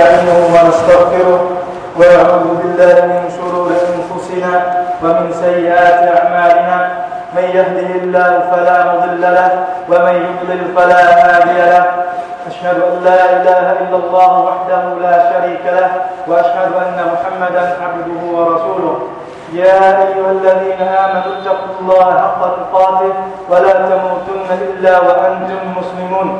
ونستعينه ونستغفره ونعوذ بالله من شرور أنفسنا ومن سيئات أعمالنا من يهده الله فلا مضل له ومن يضلل فلا هادي له. أشهد أن لا إله إلا الله وحده لا شريك له وأشهد أن محمدا عبده ورسوله. يا أيها الذين آمنوا اتقوا الله حق تقاته ولا تموتن إلا وأنتم مسلمون.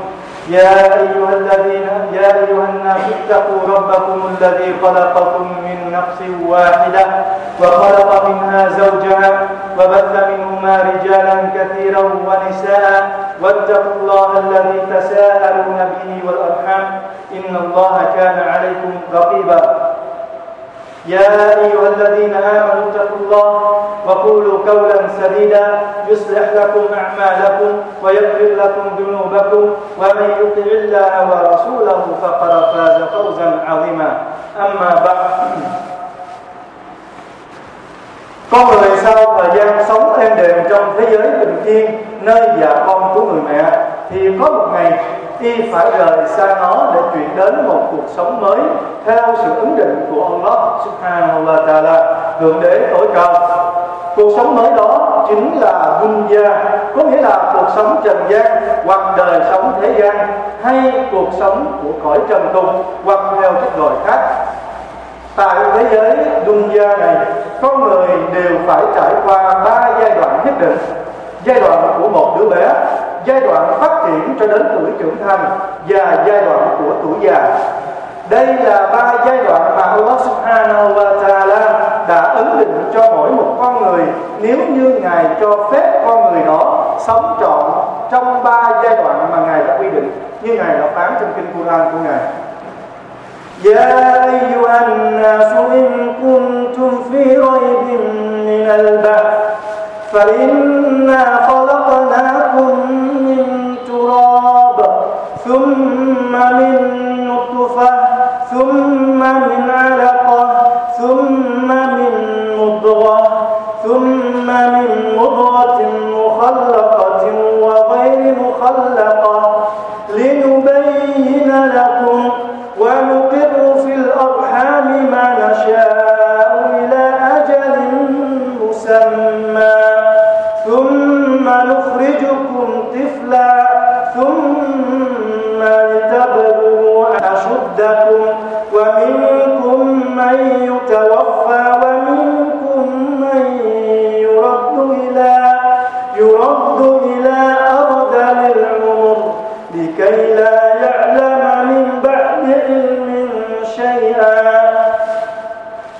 يا أيها الناس اتقوا ربكم الذي خلقكم من نفس واحدة وخلق منها زوجها وبث منهما رجالا كثيرا ونساء واتقوا الله الذي تساءلون به والأرحام إن الله كان عليكم رقيبا. يا أيها الذين آمنوا اتقوا الله وقولوا قولا سديدا يصلح لكم أعمالكم ويغفر لكم ذنوبكم ومن يطع الله ورسوله فقد فاز فوزا عظيما. أما بعد, con người sau thời gian sống êm đềm trong thế giới bình yên nơi già con của người mẹ, thì có một ngày y phải rời xa nó để chuyển đến một cuộc sống mới theo sự ấn định của Allah Subhanahu wa Ta'ala, Thượng Đế tối cao. Cuộc sống mới đó chính là dunya, có nghĩa là cuộc sống trần gian hoặc đời sống thế gian, hay cuộc sống của cõi trần tục hoặc theo cách gọi khác. Tại thế giới dunya này, con người đều phải trải qua 3 giai đoạn nhất định: giai đoạn của một đứa bé, giai đoạn phát triển cho đến tuổi trưởng thành và giai đoạn của tuổi già. Đây là 3 giai đoạn mà Allah Subhanahu wa Ta'ala đã ấn định cho mỗi một con người, nếu như Ngài cho phép con người đó sống trọn trong 3 giai đoạn mà Ngài đã quy định, như Ngài đã phán trong kinh Quran của Ngài. يا أيها الناس إن كنتم في ريب من البعث فإنا خلقناكم من تراب ثم من نطفة ثم من علقة ثم من مضغة ثم من مضغة مخلقة وغير مخلقة لنبين لكم ونقر في الأرحام ما نشاء إلى أجل مسمى ثم نخرجكم طفلا ثم لتبلغوا أشدكم ومنكم من يتوفى ومنكم من يرد إلى أرذل العمر لكي لا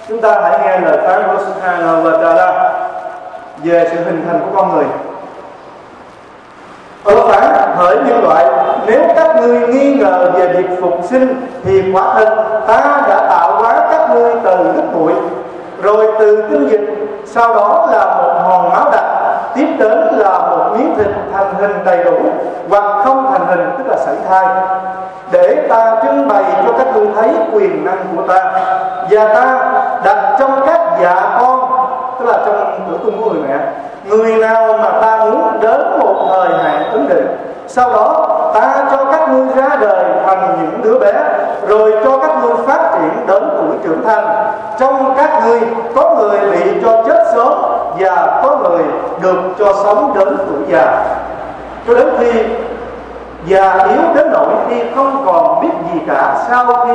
Chúng ta hãy nghe lời phán của Subhanahu wa Ta'ala về sự hình thành của con người. Allah phán: hỡi nhân loại, nếu các ngươi nghi ngờ về việc phục sinh thì quả thật ta đã tạo hóa các ngươi từ nước bụi, rồi từ tinh dịch, sau đó là một hòn máu đặc, tiếp đến là một miếng thịt thành hình đầy đủ hoặc không thành hình, tức là sảy thai, để ta trưng bày cho các ngươi thấy quyền năng của ta, và ta đặt trong các dạ con, tức là trong tử cung của người mẹ, người nào mà ta muốn đến một thời hạn ấn định. Sau đó ta cho các ngươi ra đời thành những đứa bé, rồi cho các ngươi phát triển đến tuổi trưởng thành. Trong các ngươi có người bị cho chết sớm và có người được cho sống đến tuổi già, cho đến khi già yếu đến nỗi y không còn biết gì cả sau khi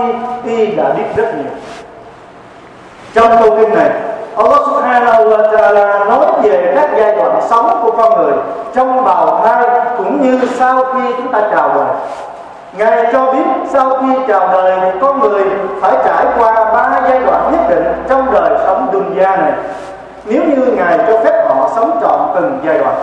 y đã biết rất nhiều. Trong câu kinh này, Allah Subhanahu wa Ta'ala nói về các giai đoạn sống của con người trong bào thai cũng như sau khi chúng ta chào đời. Ngài cho biết sau khi chào đời thì con người phải trải qua 3 giai đoạn nhất định trong đời sống dunya này, nếu như Ngài cho phép họ sống trọn từng giai đoạn.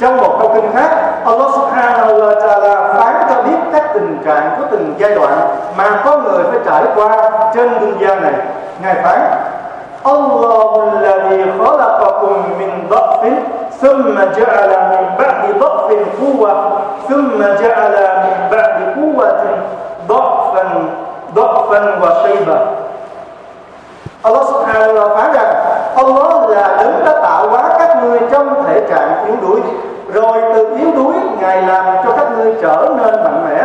Trong một câu kinh khác, Allah Subhanahu wa Ta'ala phán cho biết các tình trạng của từng giai đoạn mà con người phải trải qua trên dunya này. Ngài phán: Allahu alladhi khalaqakum min dha'fin thumma ja'ala min ba'di dha'fin quwwatan thumma ja'ala min ba'di quwwatin dha'fan wa shaybah. Allah Subhanahu wa Ta'ala phán rằng Allah là đấng đã tạo hóa các ngươi trong thể trạng yếu đuối, rồi từ yếu đuối Ngài làm cho các ngươi trở nên mạnh mẽ,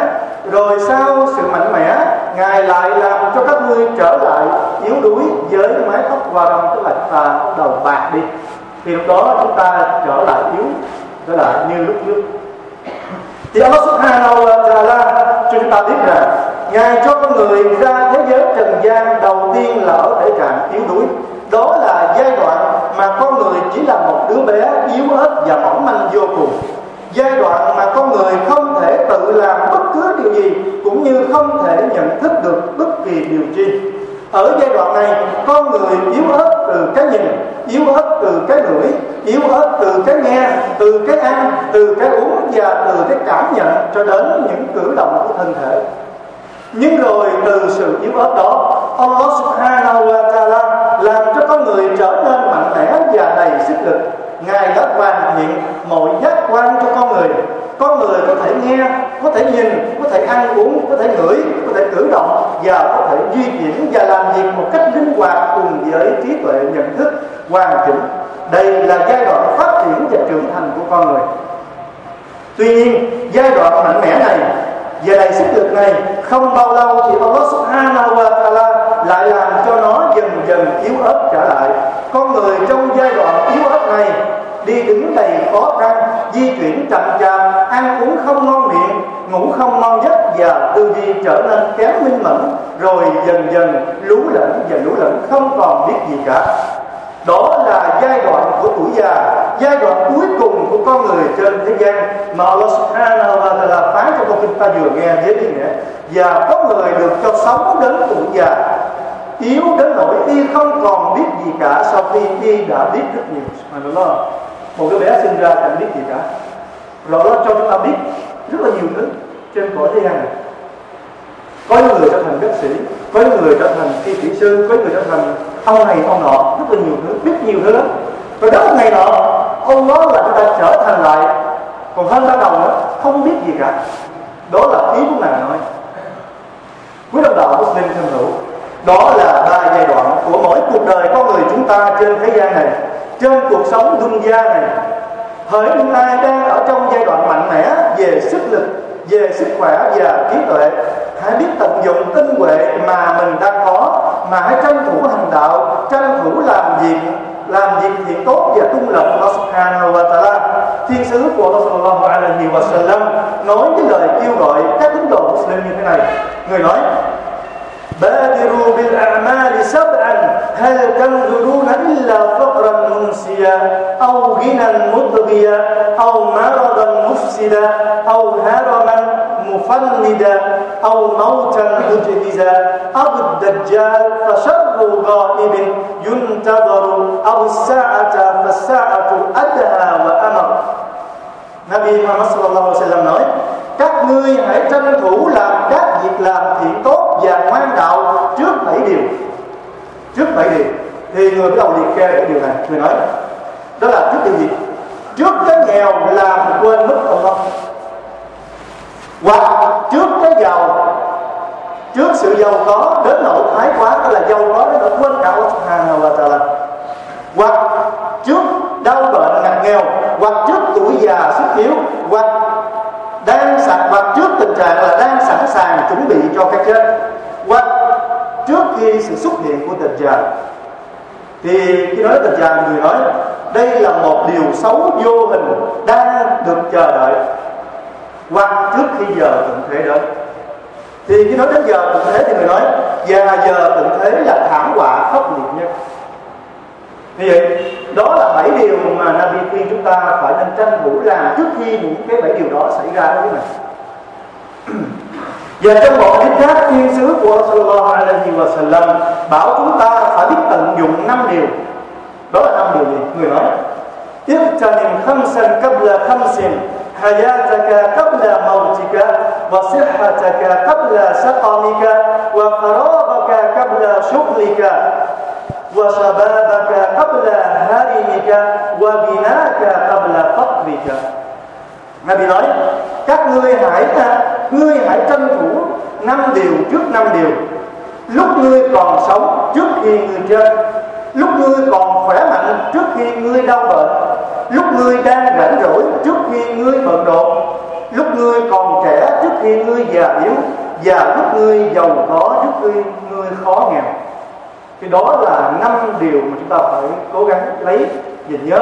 rồi sau sự mạnh mẽ Ngài lại làm cho các ngươi trở lại yếu đuối với mái tóc hoa râm, tức là ta đầu bạc đi, thì lúc đó chúng ta trở lại yếu, đó là như lúc trước. Thì Allah Subhanahu wa Ta'ala cho chúng ta biết rằng Ngài cho con người ra thế giới trần gian đầu tiên là ở thể trạng yếu đuối. Đó là giai đoạn mà con người chỉ là một đứa bé yếu ớt và mỏng manh vô cùng. Giai đoạn mà con người không thể tự làm bất cứ điều gì, cũng như không thể nhận thức được bất kỳ điều chi. Ở giai đoạn này, con người yếu ớt từ cái nhìn, yếu ớt từ cái ngửi, yếu ớt từ cái nghe, từ cái ăn, từ cái uống và từ cái cảm nhận cho đến những cử động của thân thể. Nhưng rồi từ sự yếu ớt đó, Allah Subhanahu wa Ta'ala làm cho con người trở nên mạnh mẽ và đầy sức lực. Ngài đã hoàn thiện mọi giác quan cho con người. Con người có thể nghe, có thể nhìn, có thể ăn uống, có thể ngửi, có thể cử động và có thể di chuyển và làm việc một cách linh hoạt cùng với trí tuệ nhận thức hoàn chỉnh. Đây là giai đoạn phát triển và trưởng thành của con người. Tuy nhiên, giai đoạn mạnh mẽ này và đầy sức lực này không bao lâu thì Allah Subhanahu wa Ta'ala lại làm cho nó dần dần yếu ớt trở lại. Con người trong giai đoạn yếu ớt này đi đứng đầy khó khăn, di chuyển chậm chạp, ăn uống không ngon miệng, ngủ không ngon giấc và tư duy trở nên kém minh mẫn, rồi dần dần lú lẫn không còn biết gì cả. Đó là giai đoạn của tuổi già, giai đoạn cuối cùng của con người trên thế gian mà Allah Subhanahu wa Ta'ala phán cho con chúng ta vừa nghe với ý nghĩa. Và có người được cho sống đến tuổi già, yếu đến nỗi y không còn biết gì cả sau khi y đã biết rất nhiều. Subhanallah, một đứa bé sinh ra chẳng biết gì cả, rồi nó cho chúng ta biết rất là nhiều thứ trên cõi thế gian này. Có những người trở thành bác sĩ, có những người trở thành y kỹ sư, có những người trở thành ông này ông nọ, rất là nhiều thứ, biết nhiều thứ lắm. Rồi đó ngày nọ, ông nói là chúng ta trở thành lại còn hơn ban đầu nữa, không biết gì cả. Đó là ý của Ngài nói. Quý đồng đạo Muslim thân hữu, đó là ba giai đoạn của mỗi cuộc đời con người chúng ta trên thế gian này, trên cuộc sống dunya này. Hỡi những ai đang ở trong giai đoạn mạnh mẽ về sức lực, về sức khỏe và trí tuệ, hãy biết tận dụng tinh huệ mà mình đang có, mà hãy tranh thủ hành đạo, tranh thủ làm việc thiện tốt và tung lợi Allah Subhanahu wa Ta'ala. Thiên sứ của Allah Sallallahu Alaihi Wasallam nói với lời kêu gọi các tín đồ Muslim như thế này. Người nói: Badiru bil a'mali sab'an hal tanzuruna illa faqran munsiya aw ghinan mutghiya aw maradan mufsida aw haraman mufannida aw mautan mujhiza aw ad-dajjal fa sharru ghaibin yuntadharu aw as-sa'ata fas-sa'atu adha wa amr. Nabi Muhammad sallallahu alaihi wasallam nói: các ngươi hãy tranh thủ làm các việc làm thiện tốt và ngoan đạo trước 7 điều. Trước 7 điều thì người bắt đầu liệt kê những điều này. Người nói đó là trước điều gì? Trước cái nghèo làm quên mất Allah, hoặc trước cái giàu, trước sự giàu có đến nỗi thái quá, đó là giàu có đến nỗi quên cả Allah Subhanahu wa Ta'ala, hoặc trước đau bệnh ngặt nghèo, hoặc trước tuổi già sức yếu, hoặc đang sạch, hoặc trước tình trạng là đang sẵn sàng chuẩn bị cho cái chết, hoặc trước khi sự xuất hiện của tình trạng. Thì khi nói tình trạng, người nói đây là một điều xấu vô hình đang được chờ đợi, hoặc trước khi giờ tận thế đến. Thì khi nói đến giờ tận thế thì người nói và giờ tận thế là thảm họa khốc liệt nhất. Như vậy, đó là 7 điều mà Nabi khuyên chúng ta phải nên tranh thủ làm trước khi những cái 7 điều đó xảy ra đối với mình. Và trong một hình khác, thiên sứ của Sallallahu Alaihi Wasallam bảo chúng ta phải biết tận dụng 5 điều. Đó là 5 điều gì? Người nói: Iqtanim khamsan qabla khamsin, hayataka qabla mautika, wa sihhataka qabla saqamika, wa faragaka qabla shughlika, wa sababaka qabla harimika, wa binaka qabla faqrika. Nabi nói các ngươi hãy tranh thủ 5 điều trước 5 điều: lúc ngươi còn sống trước khi ngươi chết, lúc ngươi còn khỏe mạnh trước khi ngươi đau bệnh, lúc ngươi đang rảnh rỗi trước khi ngươi bận rộn, lúc ngươi còn trẻ trước khi ngươi già yếu, và giúp ngươi giàu có, giúp ngươi khó nghèo. Thì đó là 5 điều mà chúng ta phải cố gắng lấy và nhớ.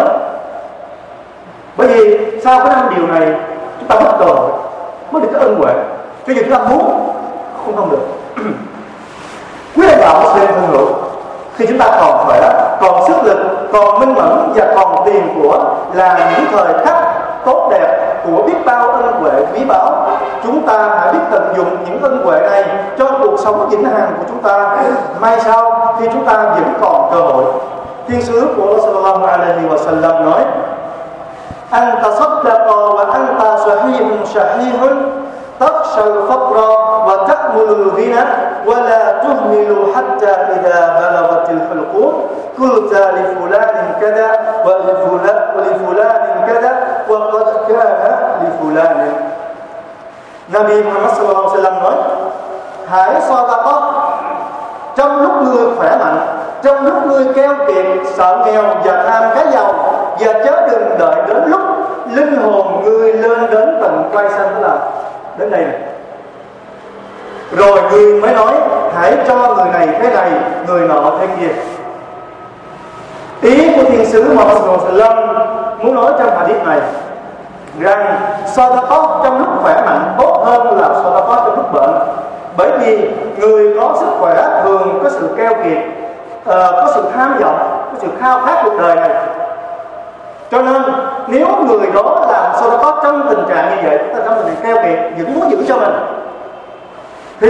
Bởi vì sau cái 5 điều này chúng ta bất ngờ mới được cái ân huệ, cho dù chúng ta muốn không không được. Quý lãnh đạo Muslim thân hữu, khi chúng ta còn khỏe, còn sức lực, còn minh mẫn và còn tiền của là những thời khắc tốt đẹp của biết bao ân huệ quý báu. Chúng ta hãy biết tận dụng những ân huệ này cho cuộc sống vĩnh hằng của chúng ta. Mai sau khi chúng ta vẫn còn cơ hội, thiên sứ của Sallallahu Alaihi Wasallam nói: Anta saddaqa wa anta sahihun sahihun taqshal faqra wa ta'mulu ghina wa la tuhmilu hatta idha balaghatil hulqum qulta li fulanin kada wa li fulanin kada wa qad kana li fulanin. Nabi Muhammad sallallahu alaihi wasallam nói: Hãy sadaqah trong lúc ngươi khỏe mạnh, trong lúc ngươi keo kiệt, sợ nghèo và tham cái giàu, và chớ đừng đợi đến lúc linh hồn ngươi lên đến tận quay xanh, là đến đây này, rồi ngươi mới nói hãy cho người này cái này, người nọ thêm kia. Ý của thiên sứ Muhammad sallallahu alaihi wasallam muốn nói trong hadith này rằng sadaqah trong lúc khỏe mạnh tốt hơn là sadaqah trong lúc bệnh. Bởi vì người có sức khỏe thường có sự keo kiệt, có sự tham vọng, có sự khao khát cuộc đời này. Cho nên nếu người đó làm sadaqah trong tình trạng như vậy, trong tình trạng keo kiệt, vẫn muốn giữ cho mình, thì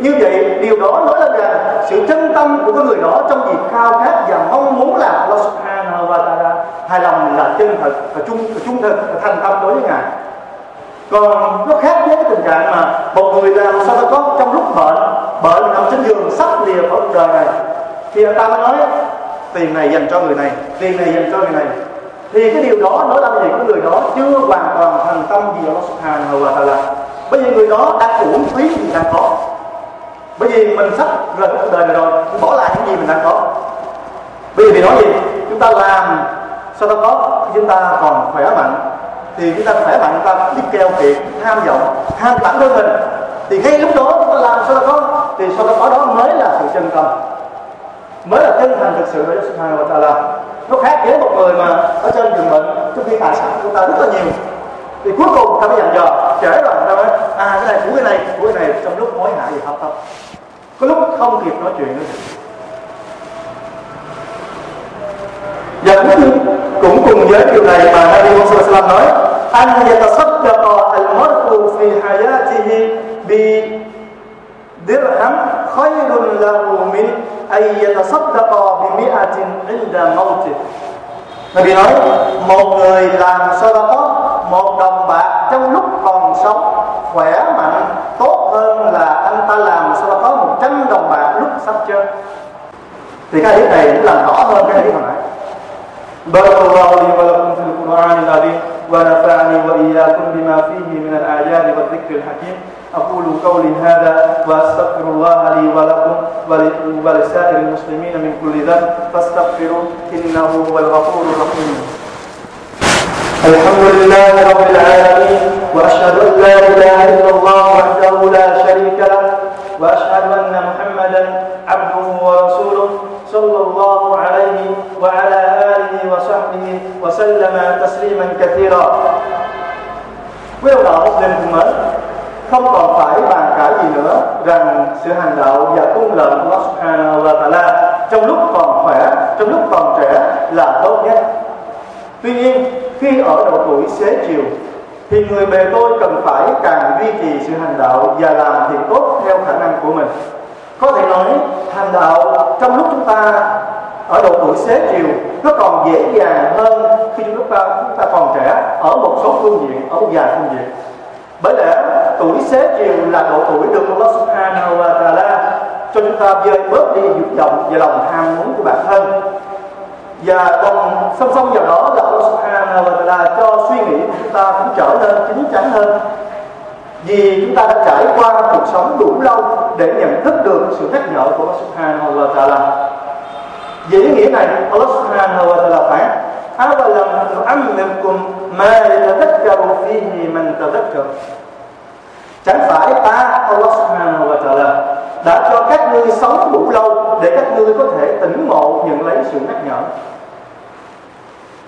như vậy điều đó nói lên rằng sự chân tâm của cái người đó trong việc khao khát và mong muốn làm Allah Subhanahu wa Ta'ala hài lòng, là chân thật và trung thực và thành tâm đối với Ngài. Còn nó khác với cái tình trạng mà một người làm sadaqah trong lúc bệnh nằm trên giường sắp lìa khỏi cuộc đời này, thì người ta mới nói tiền này dành cho người này, tiền này dành cho người này, thì cái điều đó nói là gì? Cái người đó chưa hoàn toàn thành tâm vì Allah Subhanahu wa Ta'ala. Bởi vì người đó đang uổng phí gì đang có, bởi vì mình sắp rời cuộc đời này rồi, mình bỏ lại những gì mình đang có. Bởi vì nói gì? Chúng ta làm sadaqah khi chúng ta còn khỏe mạnh, thì chúng ta khỏe mạnh, chúng ta biết keo kiệt, tham vọng, tham bản thân mình, thì ngay lúc đó chúng ta làm sadaqah, thì sadaqah đó mới là sự chân tâm, mới là chân thành thực sự với Allah Subhanahu wa Ta'ala. Nó khác với một người mà ở trên giường bệnh, trong khi tài sản của ta rất là nhiều, thì cuối cùng ta mới dành giờ trễ rồi, ta nói cái này của cái này, của cái này, trong lúc hối hả gì không, có lúc không kịp nói chuyện nữa. Và cũng cùng với điều này mà Nabi Muhammad sallallahu alaihi wasallam nói: An yatasaddaqa al-mar'u fi hayatihi bi dirham khayrun lahu min ay yatasaddaqa bi mi'atin 'inda mawtih. Nabi nói một người làm sadaqah 1 đồng bạc trong lúc còn sống khỏe mạnh tốt hơn là anh ta làm sadaqah 100 đồng bạc lúc sắp chết. Thì cái ý này cũng làm rõ hơn cái ý hồi nãy. بارك الله لي ولكم في القرآن العظيم ونفعني وإياكم بما فيه من الآيات والذكر الحكيم أقول قولي هذا وأستغفر الله لي ولكم ولسائر المسلمين من كل ذنب فاستغفروا إنه هو الغفور الرحيم. الحمد لله رب العالمين وأشهد أن لا إله إلا الله وحده لا شريك له وأشهد أن محمدا عبده ورسوله صلى الله عليه وعلى آله وصحبه وسلم تسليما كثيرا. Quý ông đạo Muslim thân mến, không còn phải bàn cãi gì nữa rằng sự hành đạo và tuân lệnh của Allah Subhanahu wa Ta'ala trong lúc còn khỏe, trong lúc còn trẻ là tốt nhất. Tuy nhiên, khi ở độ tuổi xế chiều thì người bề tôi cần phải càng duy trì sự hành đạo và làm việc tốt theo khả năng của mình. Có thể nói hành đạo trong lúc chúng ta ở độ tuổi xế chiều nó còn dễ dàng hơn khi chúng ta còn trẻ ở một số phương diện, ở một vài phương diện. Bởi lẽ tuổi xế chiều là độ tuổi được Allah Subhanahu wa Ta'ala cho chúng ta vơi bớt đi dục vọng và lòng ham muốn của bản thân, và còn song song vào đó là Allah Subhanahu wa Ta'ala cho suy nghĩ của chúng ta cũng trở nên chín chắn hơn, vì chúng ta đã trải qua cuộc sống đủ lâu để nhận thức được sự nhắc nhở của Allah Subhanahu wa Ta'ala. Về ý nghĩa này, Allah Subhanahu wa Ta'ala phán: "Awalam nu'ammirkum ma yatadhakkaru fihi man tadhakkar." Chẳng phải ta Allah Subhanahu wa Ta'ala đã cho các ngươi sống đủ lâu để các ngươi có thể tỉnh ngộ nhận lấy sự nhắc nhở.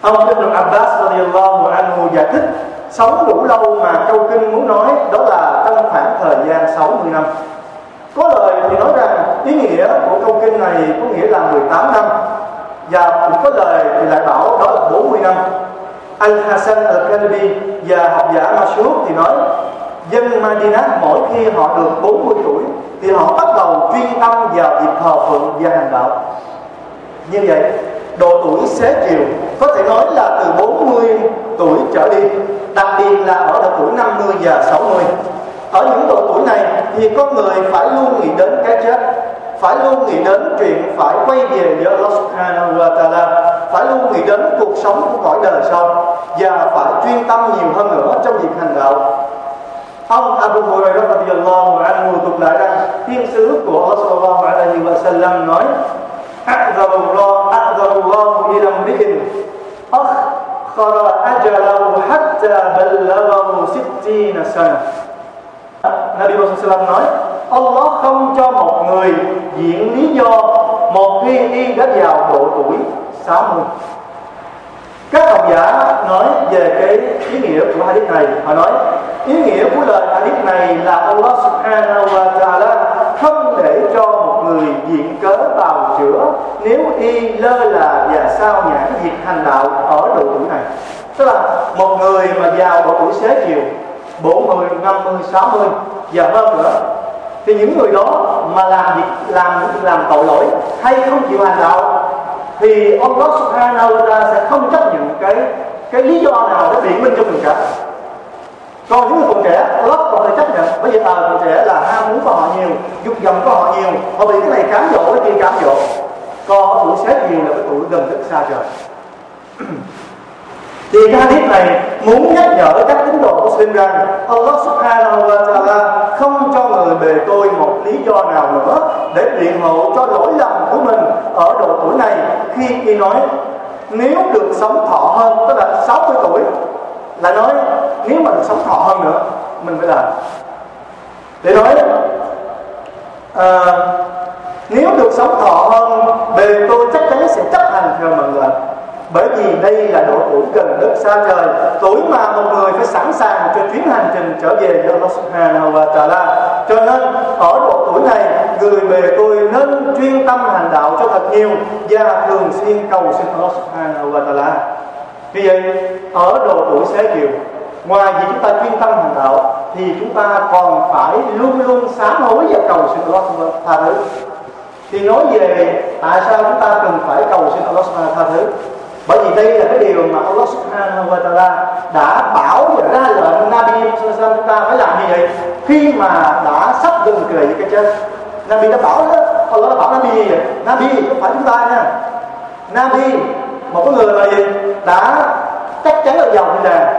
Ông Ibn Abbas radhiyallahu anhu giải thích sống đủ lâu mà câu kinh muốn nói đó là trong khoảng thời gian 60 năm. Có lời thì nói rằng ý nghĩa của câu kinh này có nghĩa là 18 năm, và cũng có lời thì lại bảo đó là 40 năm. Al-Hasan al-Kalbi và học giả Mashur thì nói dân Madinah mỗi khi họ được 40 tuổi thì họ bắt đầu chuyên tâm vào việc thờ phượng và hành đạo. Như vậy, độ tuổi xế chiều có thể nói là từ 40 tuổi trở đi, đặc biệt là ở độ tuổi 50 và 60. Ở những độ tuổi này thì con người phải luôn nghĩ đến cái chết, phải luôn nghĩ đến chuyện phải quay về với Allah Subhanahu wa Ta'ala, phải luôn nghĩ đến cuộc sống của cõi đời sau, và phải chuyên tâm nhiều hơn nữa trong việc hành đạo. Ông Abu Hurairah radhiyallahu anhu thuật lại rằng thiên sứ của Allah sallallahu alaihi wa sallam nói: "A'zallahu ila mri'in akhara ajalahu hatta ballaghahu 60 sana." Nabi Muhammad sallallahu nói: Allah không cho một người diện lý do một khi y đã vào độ tuổi 60. Các học giả nói về cái ý nghĩa của hadith này. Họ nói ý nghĩa của lời hadith này là Allah Subhanahu wa Ta'ala không để cho một người diện cớ bào chữa nếu y lơ là và sao nhãn việc hành đạo ở độ tuổi này. Tức là một người mà vào độ tuổi xế chiều 40, 50, 60 và hơn nữa thì những người đó mà làm tội lỗi hay không chịu hành đạo thì Allah Subhanahu wa Ta'ala sẽ không chấp nhận cái lý do nào để biện minh cho mình cả. Còn những người còn trẻ, Allah còn thể chấp nhận. Bởi vì còn trẻ là ham muốn của họ nhiều, dục vọng của họ nhiều, họ bị cái này cám dỗ, cái kia cám dỗ. Còn tuổi xế chiều là cái tuổi gần đất xa trời. Thì cái hadith này muốn nhắc nhở các tín đồ Muslim rằng Allah Subhanahu wa Ta'ala không cho người bề tôi một lý do nào nữa để biện hộ cho lỗi lầm của mình ở độ tuổi này, khi y nói nếu được sống thọ hơn, tức là 60 tuổi, là nói nếu mình sống thọ hơn nữa mình phải làm. Để nói nếu được sống thọ hơn, bề tôi chắc chắn sẽ chấp hành theo mọi người. Bởi vì đây là độ tuổi gần đất xa trời, tuổi mà một người phải sẵn sàng cho chuyến hành trình trở về với Allah Subhanahu wa Ta'ala. Cho nên ở độ tuổi này, người bề tôi nên chuyên tâm hành đạo cho thật nhiều và thường xuyên cầu xin Allah Subhanahu wa Ta'ala. Vì vậy, ở độ tuổi xế chiều, ngoài việc chúng ta chuyên tâm hành đạo thì chúng ta còn phải luôn luôn sám hối và cầu xin Allah tha thứ. Thì nói về tại sao chúng ta cần phải cầu xin Allah tha thứ, bởi vì đây là cái điều mà Allah Subhanahu wa Ta'ala đã bảo và ra lệnh Nabi Muhammad chúng ta phải làm như vậy khi mà đã sắp gần kề với cái chết. Nabi đã bảo đó, Allah đã bảo Nabi, không phải chúng ta nha. Nabi, một người mà gì đã chắc chắn là vào thiên đàng,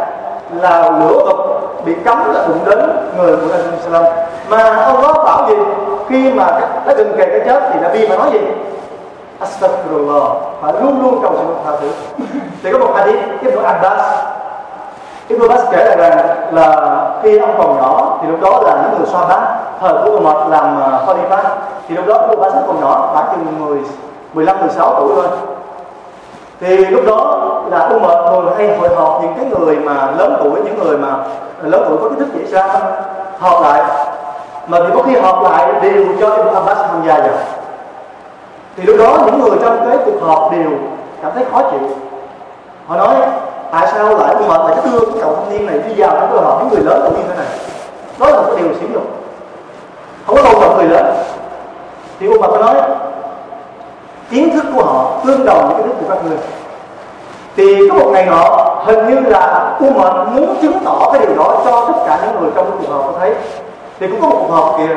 là lửa ngục bị cấm là đụng đến người của Nabi Muhammad, mà Allah bảo gì khi mà đã gần kề cái chết thì Nabi phải nói gì? Astaghfirullah, phải luôn luôn cầu xin tha thứ. Thì có một hadith Ibn Abbas. Ibn Abbas kể lại rằng là khi ông còn nhỏ thì lúc đó là những người so bác thời của Umar làm Khalifa, thì lúc đó Ibn Abbas còn nhỏ, khoảng chừng 15-16 tuổi thôi. Thì lúc đó là Umar thường hay hội họp những cái người mà lớn tuổi, những người mà lớn tuổi có kiến thức dễ sao họp lại, mà thì có khi họp lại đều cho Ibn Abbas tham gia vào. Thì lúc đó những người trong cái cuộc họp đều cảm thấy khó chịu. Họ nói tại sao lại Umar lại đưa cái cậu thanh niên này đi vào trong cuộc họp những người lớn tự nhiên thế này? Đó là một cái điều xỉu nhục, không có tôn trọng người lớn. Thì Umar có nói kiến thức của họ tương đồng với kiến thức của các người. Thì có một ngày nọ hình như là Umar muốn chứng tỏ cái điều đó cho tất cả những người trong cuộc họp có thấy. Thì cũng có một cuộc họp kìa,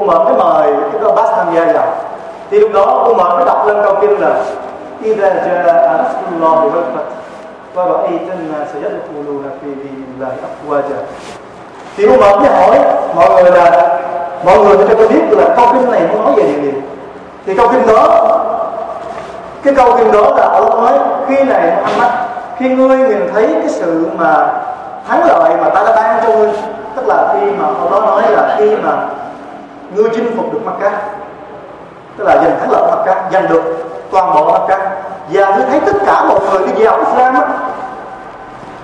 Umar mới mời cái Abbas tham gia vào. Thì lúc đó ông Umar mới đọc lên câu kinh là Ida ja'a nasrullahi wal fath wa ra'aytan nasa yadkhuluna fi dinillahi afwaja. Thì ông Umar mới hỏi mọi người là mọi người cho tôi biết là câu kinh này muốn nói về điều gì. Thì câu kinh đó, cái câu kinh đó là ông nói khi này Muhammad, khi ngươi nhìn thấy cái sự mà thắng lợi mà ta đã ban cho ngươi, Tức là khi mà ông đó nói là khi mà ngươi chinh phục được Mecca, tức là giành thắng lợi Mecca, giành được toàn bộ Mecca, và ngươi thấy tất cả mọi người cái giáo Islam á,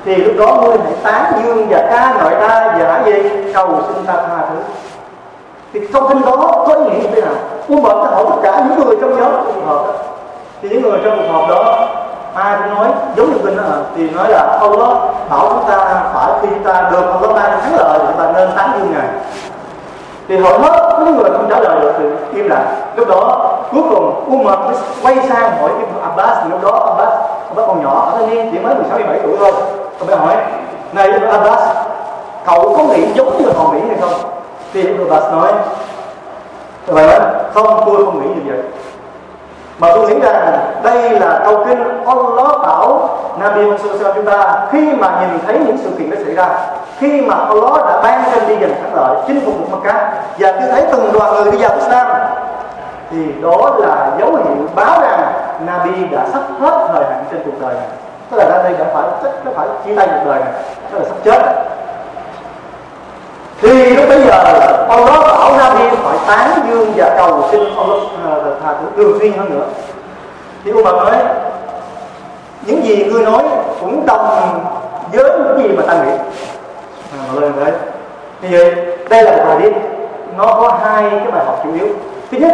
thì lúc đó ngươi hãy tán dương và ca ngợi ta và hãy gì cầu xin ta tha thứ. Thì câu kinh đó có ý nghĩa như thế nào? Quân mệnh ta hỏi tất cả những người trong nhóm cuộc họp đó. Thì những người trong cuộc họp đó ai cũng nói giống như kinh đó, thì nói là ông đó bảo chúng ta phải khi ta được ông đó ta thắng lợi chúng ta nên tán dương Ngài. Thì hỏi hết những người không trả lời được thì im lặng. Lúc đó cuối cùng Umar quay sang hỏi Ibn Abbas. Thì lúc đó Abbas còn nhỏ, ở thanh niên chỉ mới 16-17 tuổi thôi. Ông ấy hỏi: này Ibn Abbas, cậu có nghĩ giống như họ nghĩ hay không? Thì Ibn Abbas nói: không, tôi không nghĩ như vậy, mà tôi nghĩ rằng đây là câu kinh Allah bảo Nabi Muhammad chúng ta khi mà nhìn thấy những sự kiện đã xảy ra, khi mà Allah đã ban trên đi giành thắng lợi, chinh phục một Mecca và cứ thấy từng đoàn người đi vào Islam, thì đó là dấu hiệu báo rằng Nabi đã sắp hết thời hạn trên cuộc đời này, tức là Nabi đã phải chia tay cuộc đời này, tức là sắp chết. Thì lúc bây giờ Allah bảo Nabi phải tán dương và cầu xin Allah tha thứ thường xuyên hơn nữa. Thì Umar nói: những gì ngươi nói cũng đồng với những gì mà ta nghĩ. Thì đây là một bài viết, nó có hai cái bài học chủ yếu. Thứ nhất,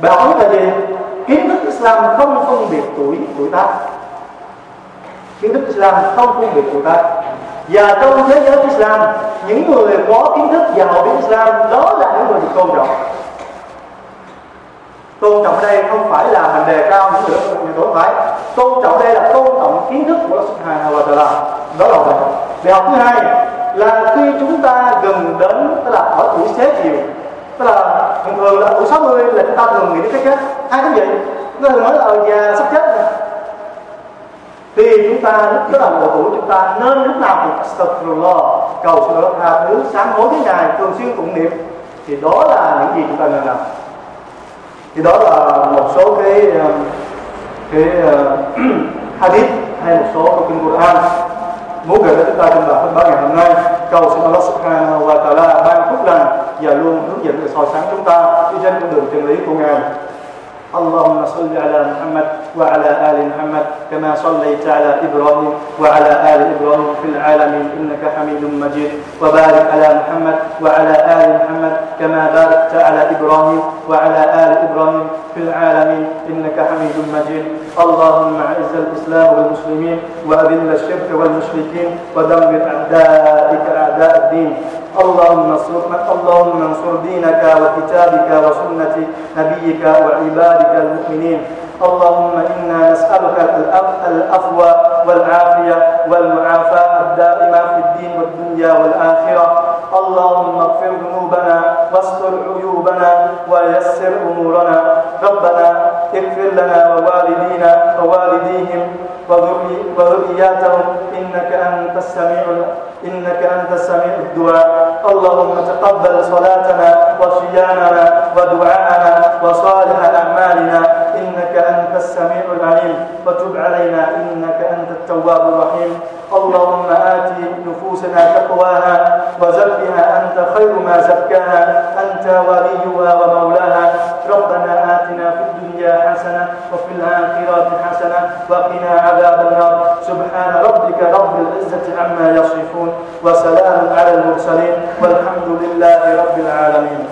bài học là gì? Kiến thức Islam không phân biệt tuổi tác. Kiến thức Islam không phân biệt tuổi tác. Và trong thế giới Islam, những người có kiến thức và hiểu biết Islam đó là những người được tôn trọng. Tôn trọng ở đây không phải là mình đề cao những người đối phái. Tôn trọng đây là tôn trọng kiến thức của Allah Subhanahu wa Ta'ala. Đó là bài học. Bài học thứ hai là khi chúng ta gần đến, tức là ở tuổi xế chiều, tức là thường thường là tuổi 60 là chúng ta thường nghĩ đến cái chết. Ai cũng vậy, nó thường nói là ở già sắp chết rồi. Thì chúng ta lúc đó là độ tuổi chúng ta nên lúc nào cũng astaghfirullah, cầu xin Allah tha thứ, sám hối thế này, thường xuyên tụng niệm. Thì đó là những gì chúng ta nên làm. Thì đó là một số cái hadith hay một số câu kinh Quran muốn gửi đến chúng ta trong bài phát báo ngày hôm nay. Cầu xin Allah Subhanahu wa Ta'ala ban phúc lành và luôn hướng dẫn và soi sáng chúng ta đi trên con đường chân lý của Ngài. اللهم صل على محمد وعلى آل محمد كما صليت على إبراهيم وعلى آل إبراهيم في العالمين إنك حميد مجيد وبارك على محمد وعلى آل محمد كما باركت على إبراهيم وعلى آل إبراهيم في العالمين إنك حميد مجيد اللهم أعز الإسلام والمسلمين وأذل الشرك والمشركين ودمر أعداءك أعداء الدين اللهم انصر دينك وكتابك وسنة نبيك وعبادك المؤمنين اللهم إنا نسألك العفو والعافية والمعافاة الدائمة في الدين والدنيا والآخرة اللهم اغفر ذنوبنا واستر عيوبنا ويسر أمورنا ربنا اغفر لنا ووالدينا ووالديهم وذرياتهم إنك أنت السميع الدعاء اللهم تقبل صلاتنا وصيامنا ودعاءنا وصالح أعمالنا إنك أنت السميع العليم وتب علينا إنك أنت التواب الرحيم اللهم آت نفوسنا تقواها وزكها أنت خير ما زكاها أنت وليها ومولاها ربنا آتنا في الدنيا حسنة وفي الآخرة حسنة وقنا عذاب النار سبحان ربك رب العزة عما يصفون وسلام على المرسلين والحمد لله رب العالمين.